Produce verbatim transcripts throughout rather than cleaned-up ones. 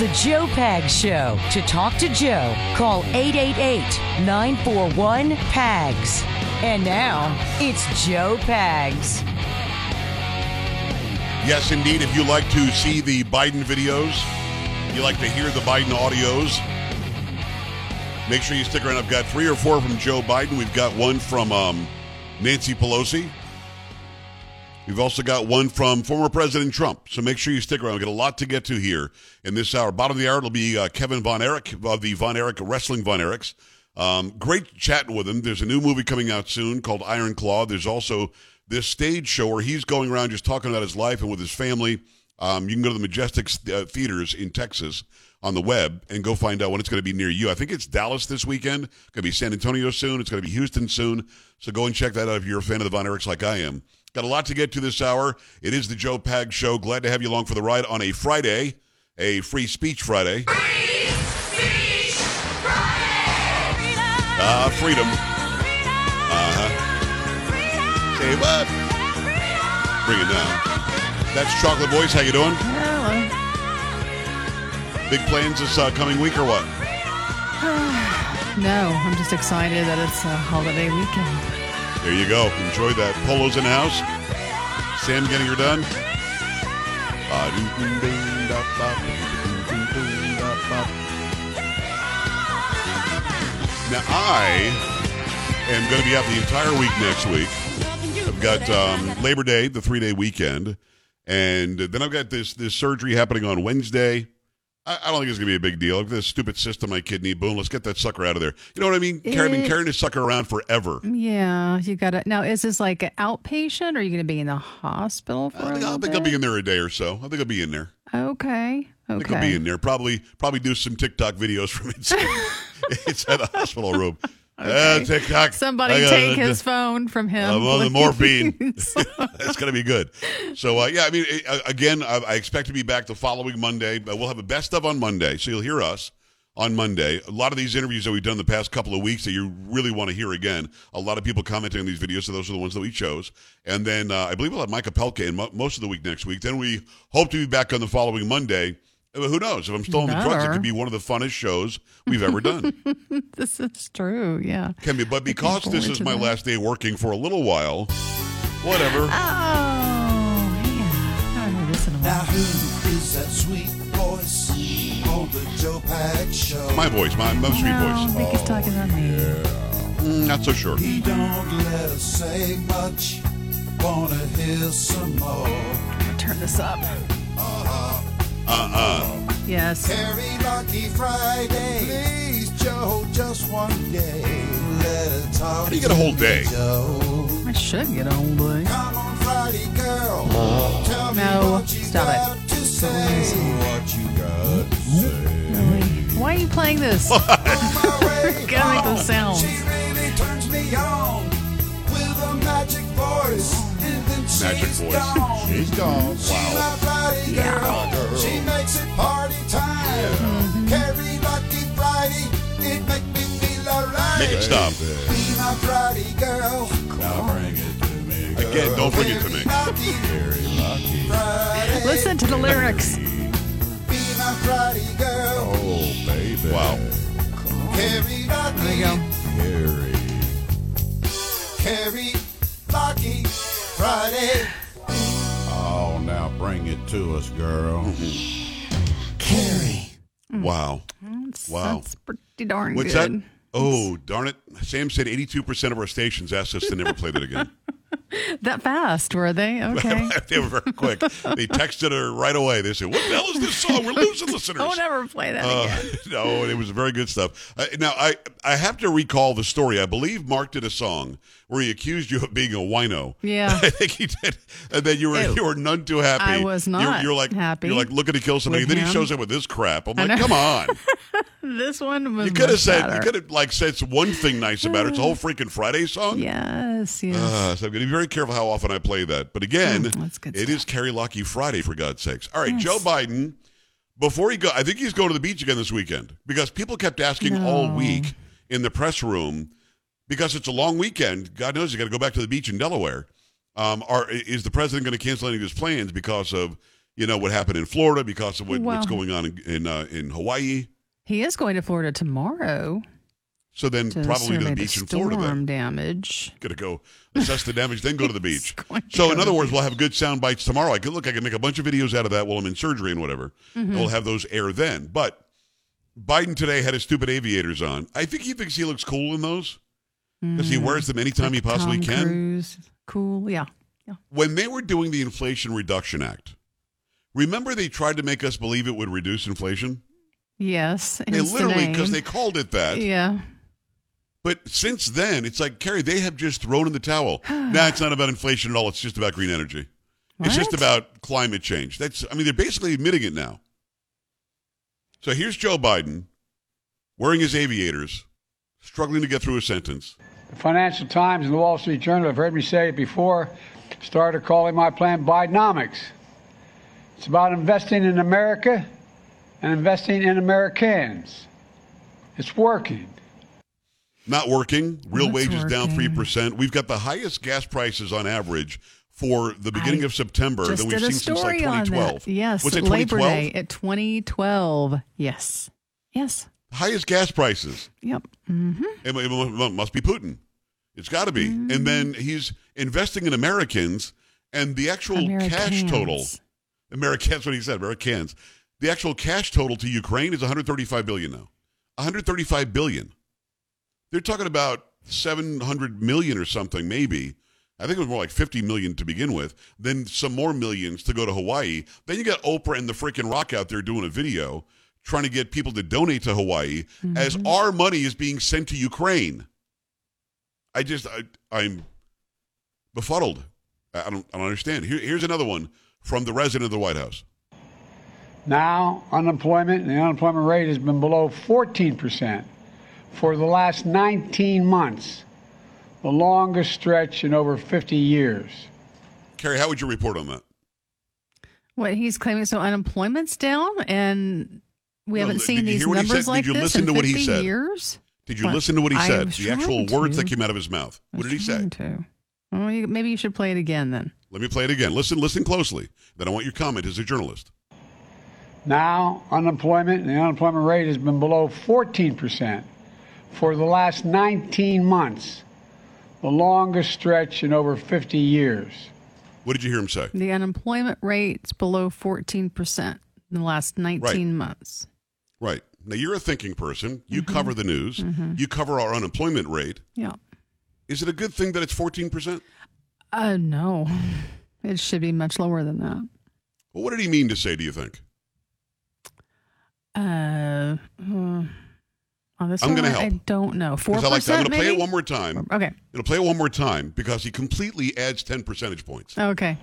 The Joe Pags Show. To talk to Joe, call eight eight eight, nine four one, P A G S. And now, it's Joe Pags. Yes, indeed. If you like to see the Biden videos, you like to hear the Biden audios, make sure you stick around. I've got three or four from Joe Biden. We've got one from um, Nancy Pelosi. We've also got one from former President Trump. So make sure you stick around. We've got a lot to get to here in this hour. Bottom of the hour, it'll be uh, Kevin Von Erich, uh, the Von Erich, Wrestling Von Erichs. Um, great chatting with him. There's a new movie coming out soon called Iron Claw. There's also this stage show where he's going around just talking about his life and with his family. Um, you can go to the Majestic uh, theaters in Texas on the web and go find out when it's going to be near you. I think it's Dallas this weekend. It's going to be San Antonio soon. It's going to be Houston soon. So go and check that out if you're a fan of the Von Erichs like I am. Got a lot to get to this hour. It is the Joe Pags Show. Glad to have you along for the ride on a Friday, a Free Speech Friday. Free Speech Friday! Freedom! Ah, uh, freedom. Uh-huh. Say what? Bring it down. That's Chocolate Boys. How you doing? Hello. Big plans this uh, coming week or what? No, I'm just excited that it's a holiday weekend. There you go. Enjoy that. Polo's in the house. Sam getting her done. Now, I am going to be out the entire week next week. I've got um, Labor Day, the three-day weekend. And then I've got this, this surgery happening on Wednesday. I, I don't think it's going to be a big deal. This stupid cyst on my kidney, boom, let's get that sucker out of there. You know what I mean? I've been carrying this sucker around forever. Yeah, you got it. Now, is this like an outpatient, or are you going to be in the hospital for I think, a I think bit? I'll be in there a day or so. I think I'll be in there. Okay. Okay. I think I'll be in there. Probably probably do some TikTok videos from inside, inside the hospital room. Okay. Uh, TikTok. Somebody gotta, take his uh, phone from him. I'm on the morphine. It's going to be good. So, uh, yeah, I mean, it, uh, again, I, I expect to be back the following Monday. But we'll have a best of on Monday, so you'll hear us on Monday. A lot of these interviews that we've done the past couple of weeks that you really want to hear again. A lot of people commenting on these videos, so those are the ones that we chose. And then uh, I believe we'll have Micah Pelka in mo- most of the week next week. Then we hope to be back on the following Monday. Who knows? If I'm still on the drugs, it could be one of the funnest shows we've ever done. This is true, yeah. Can be, but because this is my that. last day working for a little while, whatever. Oh, yeah. I haven't heard this in a while. Now who is that sweet voice on the Joe Pags Show? My voice, my, my no, sweet voice. I think oh, he's talking about me. Yeah. Mm, not so sure. He don't let us say much. Wanna hear some more. Turn this up. Uh-huh. Uh-uh. Yes. Kerry Lucky Friday. Please, Joe, just one day. Let her talk. How do you get a whole day? I should get a whole day. Come on, Friday girl. Oh. Tell no. me what you Stop got it. to say. What you got to say. Really? Why are you playing this? What? You gotta make those sounds. She really turns me on with a magic voice. Magic voice. Gone. She's gone. Wow. Friday girl. Yeah. Girl. She makes it party time. Yeah. Mm-hmm. Kerry Lucky Friday. It make me feel alright. Make it stop. Be my Friday girl. Cool. Now bring it to me. Girl. Again, don't bring Kerry it to me. Lucky, Kerry Lucky Friday. Listen to the lyrics. Be my Friday girl. Oh baby. Wow. Cool. Kerry Lucky. There you go. Kerry. Kerry Lucky Friday. Oh, now bring it to us, girl. Kerry. Wow. That's, wow. That's pretty darn What's good. What's that? Oh, darn it. Sam said eighty-two percent of our stations asked us to never play that again. That fast, were they? Okay. They were very quick. They texted her right away. They said, what the hell is this song? We're losing listeners. Don't ever play that uh, again. No, it was very good stuff. Uh, now, I, I have to recall the story. I believe Mark did a song where he accused you of being a wino. Yeah. I think he did. And then you were Ew. you were none too happy. I was not you're, you're like, happy. You're like looking to kill somebody. And then him. he shows up with this crap. I'm like, come on. This one was you could have said better. You could have like said one thing nice about it. It's a whole freaking Friday song. Yes, yes. Uh, so I'm going to be very careful how often I play that. But again, mm, it is Kerry Lucky Friday, for God's sakes. All right, yes. Joe Biden, before he go, I think he's going to the beach again this weekend because people kept asking no. all week in the press room because it's a long weekend. God knows you got to go back to the beach in Delaware. Um, are, is the president going to cancel any of his plans because of you know, what happened in Florida because of what, well, what's going on in in, uh, in Hawaii. He is going to Florida tomorrow. So then to probably to the beach the in Florida. Storm damage. Gonna go assess the damage, then go to the beach. So in other words, we'll have good sound bites tomorrow. I could look, I can make a bunch of videos out of that while I'm in surgery and whatever. Mm-hmm. And we'll have those air then. But Biden today had his stupid aviators on. I think he thinks he looks cool in those because mm. he wears them anytime like he possibly Tom can. Cruise. Cool, yeah. yeah. When they were doing the Inflation Reduction Act, remember they tried to make us believe it would reduce inflation? Yes. They literally, because the they called it that. Yeah. But since then, it's like, Kerry, they have just thrown in the towel. Nah, it's not about inflation at all. It's just about green energy. What? It's just about climate change. That's, I mean, they're basically admitting it now. So here's Joe Biden wearing his aviators, struggling to get through a sentence. The Financial Times and the Wall Street Journal have heard me say it before, started calling my plan Bidenomics. It's about investing in America and investing in Americans. It's working. Not working. Real That's wages working. Down three percent. We've got the highest gas prices on average for the beginning I of September than we've seen since like twenty twelve. Yes, was it Labor Day at twenty twelve. Yes. Yes. Highest gas prices. Yep. Mm-hmm. It, it must be Putin. It's got to be. Mm-hmm. And then he's investing in Americans and the actual Americans. Cash total. Americans, that's what he said, Americans. The actual cash total to Ukraine is one hundred thirty-five billion dollars now. one hundred thirty-five billion dollars. They're talking about seven hundred million dollars or something, maybe. I think it was more like fifty million dollars to begin with. Then some more millions to go to Hawaii. Then you got Oprah and the freaking Rock out there doing a video trying to get people to donate to Hawaii mm-hmm. as our money is being sent to Ukraine. I just, I, I'm befuddled. I don't, I don't understand. Here, here's another one from the resident of the White House. Now, unemployment and the unemployment rate has been below fourteen percent. For the last nineteen months, the longest stretch in over fifty years. Kerry, how would you report on that? What he's claiming, so unemployment's down, and we no, haven't seen these numbers like this in fifty years. Did you listen to what he said? Did you listen to what he said? The actual words that came out of his mouth. What did he say? Well, you, maybe you should play it again then. Let me play it again. Listen, listen closely. Then I want your comment as a journalist. Now, unemployment and the unemployment rate has been below fourteen percent. For the last nineteen months, the longest stretch in over fifty years. What did you hear him say? The unemployment rate's below fourteen percent in the last nineteen months. Right. Now, you're a thinking person. You mm-hmm. cover the news. Mm-hmm. You cover our unemployment rate. Yeah. Is it a good thing that it's fourteen percent? Uh, no. It should be much lower than that. Well, what did he mean to say, do you think? Uh... uh Oh, I'm going to help. I don't know. four percent I like that. I'm going to play it one more time. Okay. It'll play it one more time because he completely adds ten percentage points. Okay.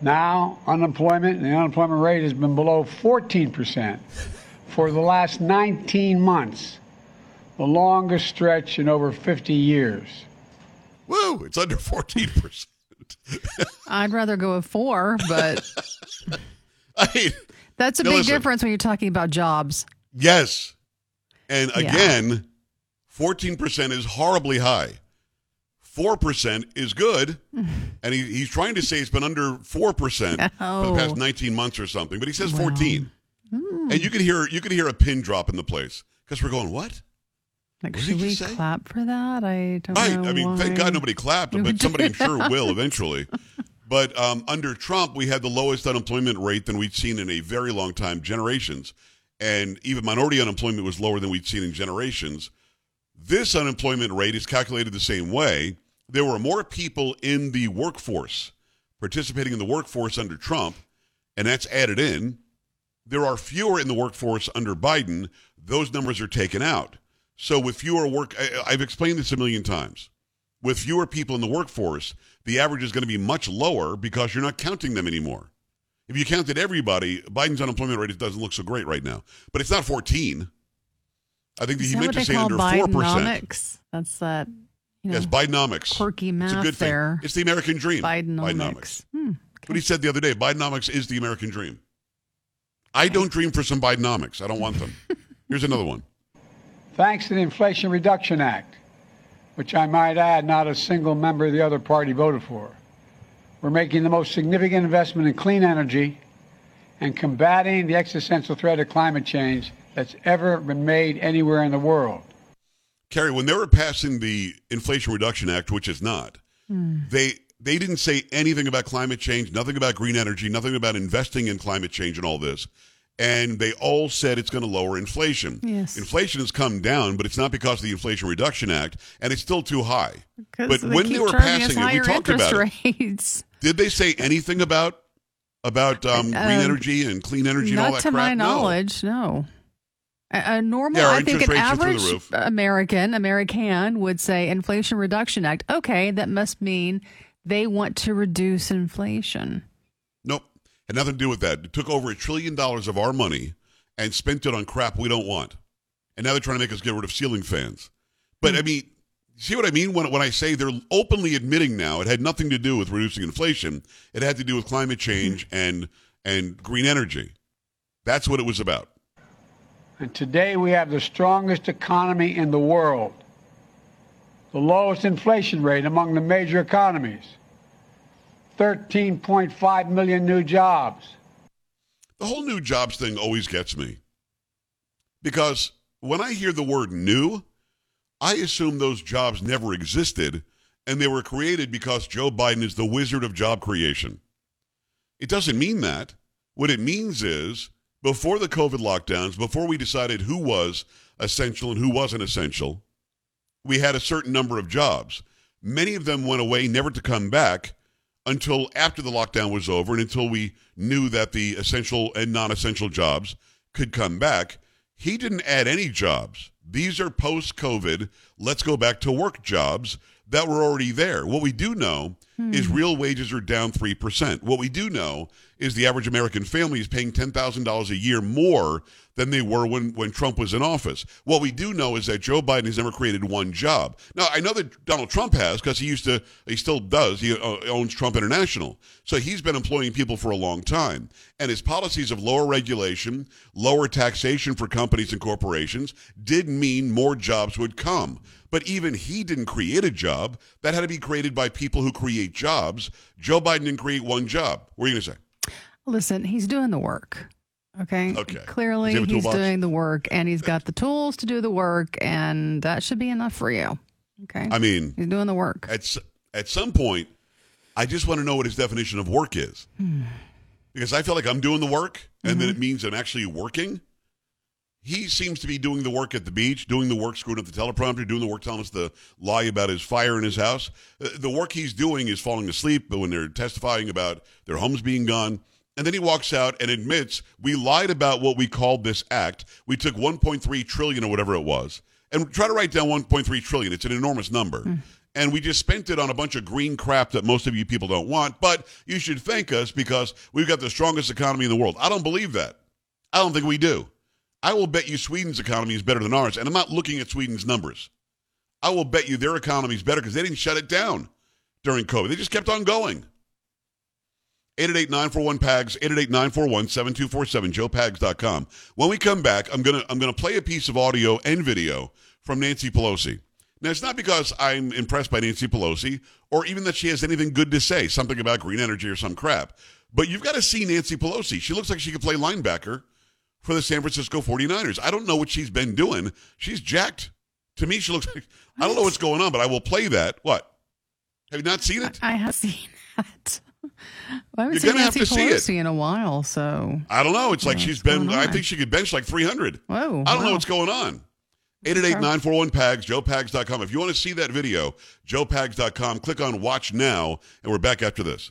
Now, unemployment and the unemployment rate has been below fourteen percent for the last nineteen months, the longest stretch in over fifty years. Woo! It's under fourteen percent. I'd rather go with four, but I mean, that's a big listen. difference when you're talking about jobs. Yes. And again, yeah. fourteen percent is horribly high. four percent is good. And he, he's trying to say it's been under four percent oh. for the past nineteen months or something. But he says wow. fourteen. Mm. And you could hear you could hear a pin drop in the place. Because we're going, what? Like, what should we say? Clap for that? I don't right. know I mean, why. Thank God nobody clapped. But somebody I'm sure will eventually. But um, under Trump, we had the lowest unemployment rate than we'd seen in a very long time, generations. And even minority unemployment was lower than we'd seen in generations. This unemployment rate is calculated the same way. There were more people in the workforce, participating in the workforce under Trump, and that's added in. There are fewer in the workforce under Biden. Those numbers are taken out. So with fewer work, I, I've explained this a million times. With fewer people in the workforce, the average is going to be much lower because you're not counting them anymore. If you counted everybody, Biden's unemployment rate doesn't look so great right now. But it's not fourteen. I think that he meant to say under four percent. That's that. You know, yes, Bidenomics. Quirky math. It's a good there. Thing. It's the American dream. Bidenomics. Bidenomics. Hmm, okay. What he said the other day, Bidenomics is the American dream. I okay. don't dream for some Bidenomics. I don't want them. Here's another one. Thanks to the Inflation Reduction Act, which I might add, not a single member of the other party voted for. We're making the most significant investment in clean energy and combating the existential threat of climate change that's ever been made anywhere in the world. Kerry, when they were passing the Inflation Reduction Act, which is not, mm. they they didn't say anything about climate change, nothing about green energy, nothing about investing in climate change and all this. And they all said it's going to lower inflation. Yes. Inflation has come down, but it's not because of the Inflation Reduction Act, and it's still too high. But when they were passing it, we talked about it. Did they say anything about about um, green uh, energy and clean energy and all that crap? Not to my knowledge, no. A, a normal, yeah, I think an average American, American would say Inflation Reduction Act. Okay, that must mean they want to reduce inflation. Nope. Had nothing to do with that. It took over a trillion dollars of our money and spent it on crap we don't want. And now they're trying to make us get rid of ceiling fans. But, mm. I mean, see what I mean when, when I say they're openly admitting now it had nothing to do with reducing inflation. It had to do with climate change mm. and and green energy. That's what it was about. And today we have the strongest economy in the world, the lowest inflation rate among the major economies. thirteen point five million new jobs. The whole new jobs thing always gets me. Because when I hear the word new, I assume those jobs never existed and they were created because Joe Biden is the wizard of job creation. It doesn't mean that. What it means is before the COVID lockdowns, before we decided who was essential and who wasn't essential, we had a certain number of jobs. Many of them went away, never to come back, until after the lockdown was over and until we knew that the essential and non-essential jobs could come back. He didn't add any jobs. These are post-COVID, let's go back to work jobs that were already there. What we do know hmm. is real wages are down three percent. What we do know is the average American family is paying ten thousand dollars a year more than they were when, when Trump was in office. What we do know is that Joe Biden has never created one job. Now, I know that Donald Trump has because he used to, he still does, he owns Trump International. So he's been employing people for a long time. And his policies of lower regulation, lower taxation for companies and corporations did mean more jobs would come. But even he didn't create a job. That had to be created by people who create jobs. Joe Biden didn't create one job. What are you going to say? Listen, he's doing the work, okay? Okay. Clearly, he he's doing the work, and he's got the tools to do the work, and that should be enough for you, okay? I mean, he's doing the work. At, at some point, I just want to know what his definition of work is. Hmm. Because I feel like I'm doing the work, and mm-hmm. then it means I'm actually working. He seems to be doing the work at the beach, doing the work screwing up the teleprompter, doing the work telling us the lie about his fire in his house. The work he's doing is falling asleep, but when they're testifying about their homes being gone. And then he walks out and admits, we lied about what we called this act. We took one point three trillion dollars or whatever it was. And try to write down one point three trillion dollars. It's an enormous number. Mm. And we just spent it on a bunch of green crap that most of you people don't want. But you should thank us because we've got the strongest economy in the world. I don't believe that. I don't think we do. I will bet you Sweden's economy is better than ours, and I'm not looking at Sweden's numbers. I will bet you their economy is better because they didn't shut it down during COVID. They just kept on going. eight eight eight, nine four one, P A G S, eight eight eight, nine four one, seven two four seven, Joe Pags dot com. When we come back, I'm going to I'm gonna play a piece of audio and video from Nancy Pelosi. Now, it's not because I'm impressed by Nancy Pelosi or even that she has anything good to say, something about green energy or some crap, but you've got to see Nancy Pelosi. She looks like she could play linebacker for the San Francisco forty-niners. I don't know what she's been doing. She's jacked. To me, she looks like, I don't know what's going on, but I will play that. What? Have you not seen it? I, I have seen that. Well, I haven't You're seen Nancy Pelosi see in a while, so. I don't know. It's like yeah, she's been, I think she could bench like three hundred. Whoa. I don't wow. know what's going on. eight eight eight, nine four one, P A G S, Joe Pags dot com. If you want to see that video, Joe Pags dot com. Click on Watch Now, and we're back after this.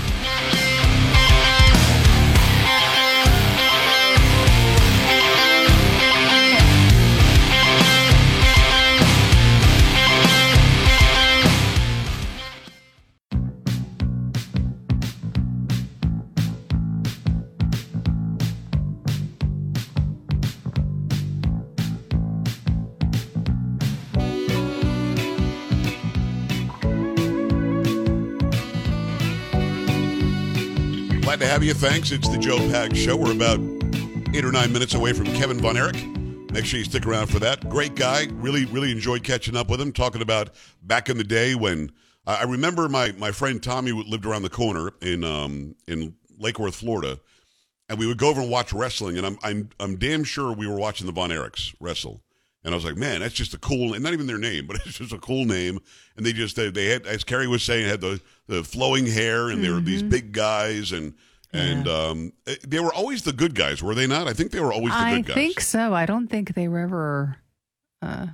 Have you? Thanks. It's the Joe Pags Show. We're about eight or nine minutes away from Kevin Von Erich. Make sure you stick around for that. Great guy. Really, really enjoyed catching up with him, talking about back in the day when uh, I remember my, my friend Tommy lived around the corner in um, in Lake Worth, Florida, and we would go over and watch wrestling, and I'm I'm I'm damn sure we were watching the Von Erichs wrestle. And I was like, man, that's just a cool, and not even their name, but it's just a cool name. And they just, they, they had, as Kerry was saying, had the, the flowing hair, and mm-hmm. they were these big guys, and and yeah. um, they were always the good guys, were they not? I think they were always the I good guys. I think so. I don't think they were ever uh,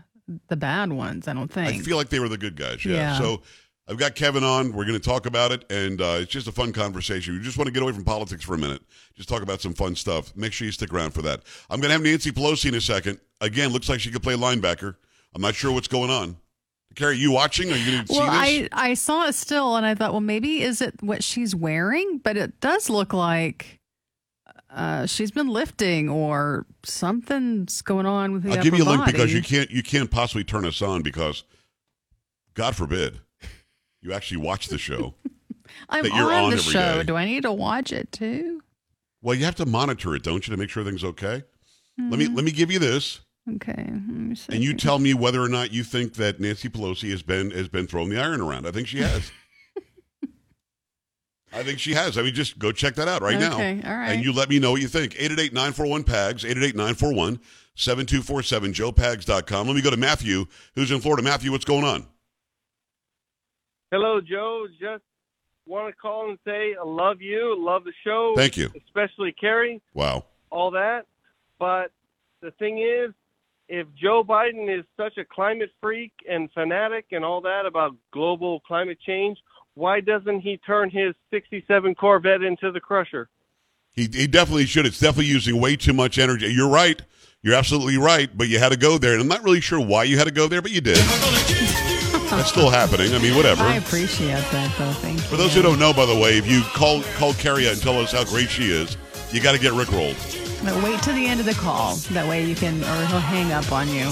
the bad ones, I don't think. I feel like they were the good guys, yeah. yeah. So I've got Kevin on. We're going to talk about it, and uh, it's just a fun conversation. You just want to get away from politics for a minute. Just talk about some fun stuff. Make sure you stick around for that. I'm going to have Nancy Pelosi in a second. Again, looks like she could play linebacker. I'm not sure what's going on. Kerry, you watching? Are you going to well, see this? Well, I, I saw it still, and I thought, well, maybe is it what she's wearing? But it does look like uh, she's been lifting or something's going on with the upper body. I'll give you a link because you can't, you can't possibly turn us on because, God forbid, you actually watch the show. I'm that you're on, on the show. Day. Do I need to watch it too? Well, you have to monitor it, don't you, to make sure things okay? Mm-hmm. Let me let me give you this. Okay. And you tell me whether or not you think that Nancy Pelosi has been has been throwing the iron around. I think she has. I think she has. I mean, just go check that out right okay, now. Okay, all right. And you let me know what you think. eight eight eight, nine four one, P A G S, eight eight eight, nine four one, seven two four seven, Joe Pags dot com. Let me go to Matthew, who's in Florida. Matthew, what's going on? Hello, Joe. Just want to call and say I love you, love the show. Thank you. Especially Kerry. Wow. All that. But the thing is, if Joe Biden is such a climate freak and fanatic and all that about global climate change, why doesn't he turn his sixty-seven Corvette into the crusher? He, he definitely should. It's definitely using way too much energy. You're right. You're absolutely right. But you had to go there. And I'm not really sure why you had to go there, but you did. That's still happening. I mean, whatever. I appreciate that, though. Thank you. For those who don't know, by the way, if you call call Kerry out and tell us how great she is, you got to get rickrolled. But wait till the end of the call. That way you can, or he'll hang up on you.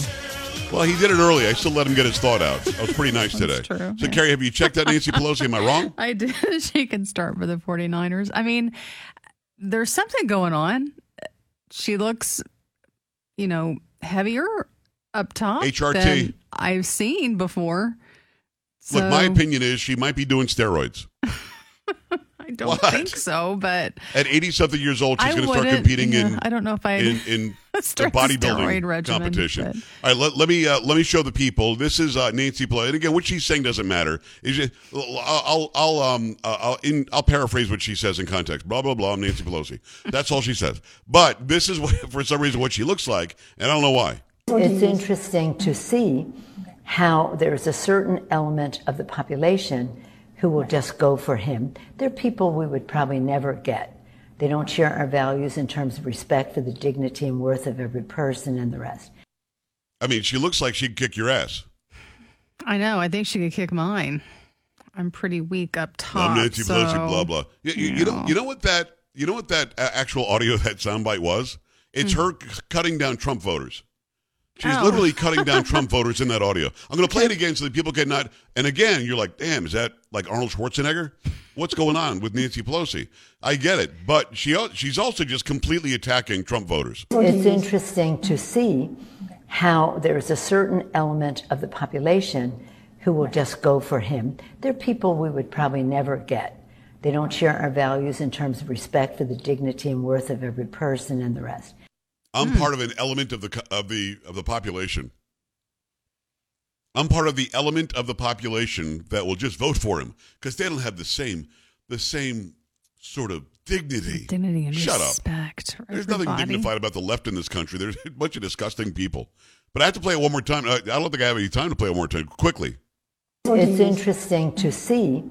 Well, he did it early. I still let him get his thought out. I was pretty nice today. True, so, yeah. Kerry, have you checked out Nancy Pelosi? Am I wrong? I did. She can start for the 49ers. I mean, there's something going on. She looks, you know, heavier up top H R T. Than I've seen before. So. Look, my opinion is she might be doing steroids. I don't what? think so, but at eighty-something years old, she's going to start competing yeah, in. I don't know if I in, in a bodybuilding regimen, competition. But. All right, let, let me uh, let me show the people. This is uh, Nancy Pelosi, and again, what she's saying doesn't matter. It's just, I'll I'll um uh, I'll in, I'll paraphrase what she says in context. Blah blah blah. I'm Nancy Pelosi. That's all she says. But this is what, for some reason what she looks like, and I don't know why. It's interesting to see how there's a certain element of the population who will just go for him. They're people we would probably never get. They don't share our values in terms of respect for the dignity and worth of every person and the rest. I mean, she looks like she'd kick your ass. I know. I think she could kick mine. I'm pretty weak up top. I'm Nancy Pelosi, so, blah, blah. You, you, you, know. Know, you, know what that, you know what that actual audio, that soundbite was? It's mm-hmm. her cutting down Trump voters. She's oh. literally cutting down Trump voters in that audio. I'm going to play it again so that people can not. And again, you're like, damn, is that like Arnold Schwarzenegger? What's going on with Nancy Pelosi? I get it. But she she's also just completely attacking Trump voters. It's interesting to see how there's a certain element of the population who will just go for him. They're people we would probably never get. They don't share our values in terms of respect for the dignity and worth of every person and the rest. I'm part of an element of the of the of the population. I'm part of the element of the population that will just vote for him because they don't have the same the same sort of dignity. Dignity and Shut respect. Up. There's nothing dignified about the left in this country. There's a bunch of disgusting people. But I have to play it one more time. I don't think I have any time to play it one more time. Quickly. It's interesting to see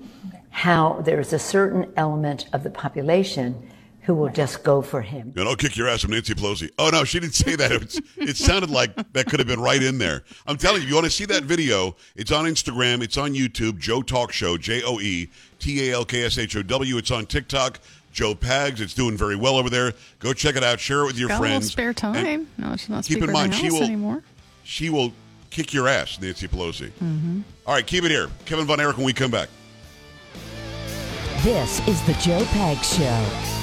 how there's a certain element of the population who will just go for him. And I'll kick your ass from Nancy Pelosi. Oh, no, she didn't say that. It, was, it sounded like that could have been right in there. I'm telling you, if you want to see that video, it's on Instagram. It's on YouTube, Joe Talk Show, J O E T A L K S H O W. It's on TikTok, Joe Pags. It's doing very well over there. Go check it out. Share it with your Got friends. Got a little spare time. No, she's not speaking about house will, anymore. She will kick your ass, Nancy Pelosi. Mm-hmm. All right, keep it here. Kevin Von Erich when we come back. This is the Joe Pags Show.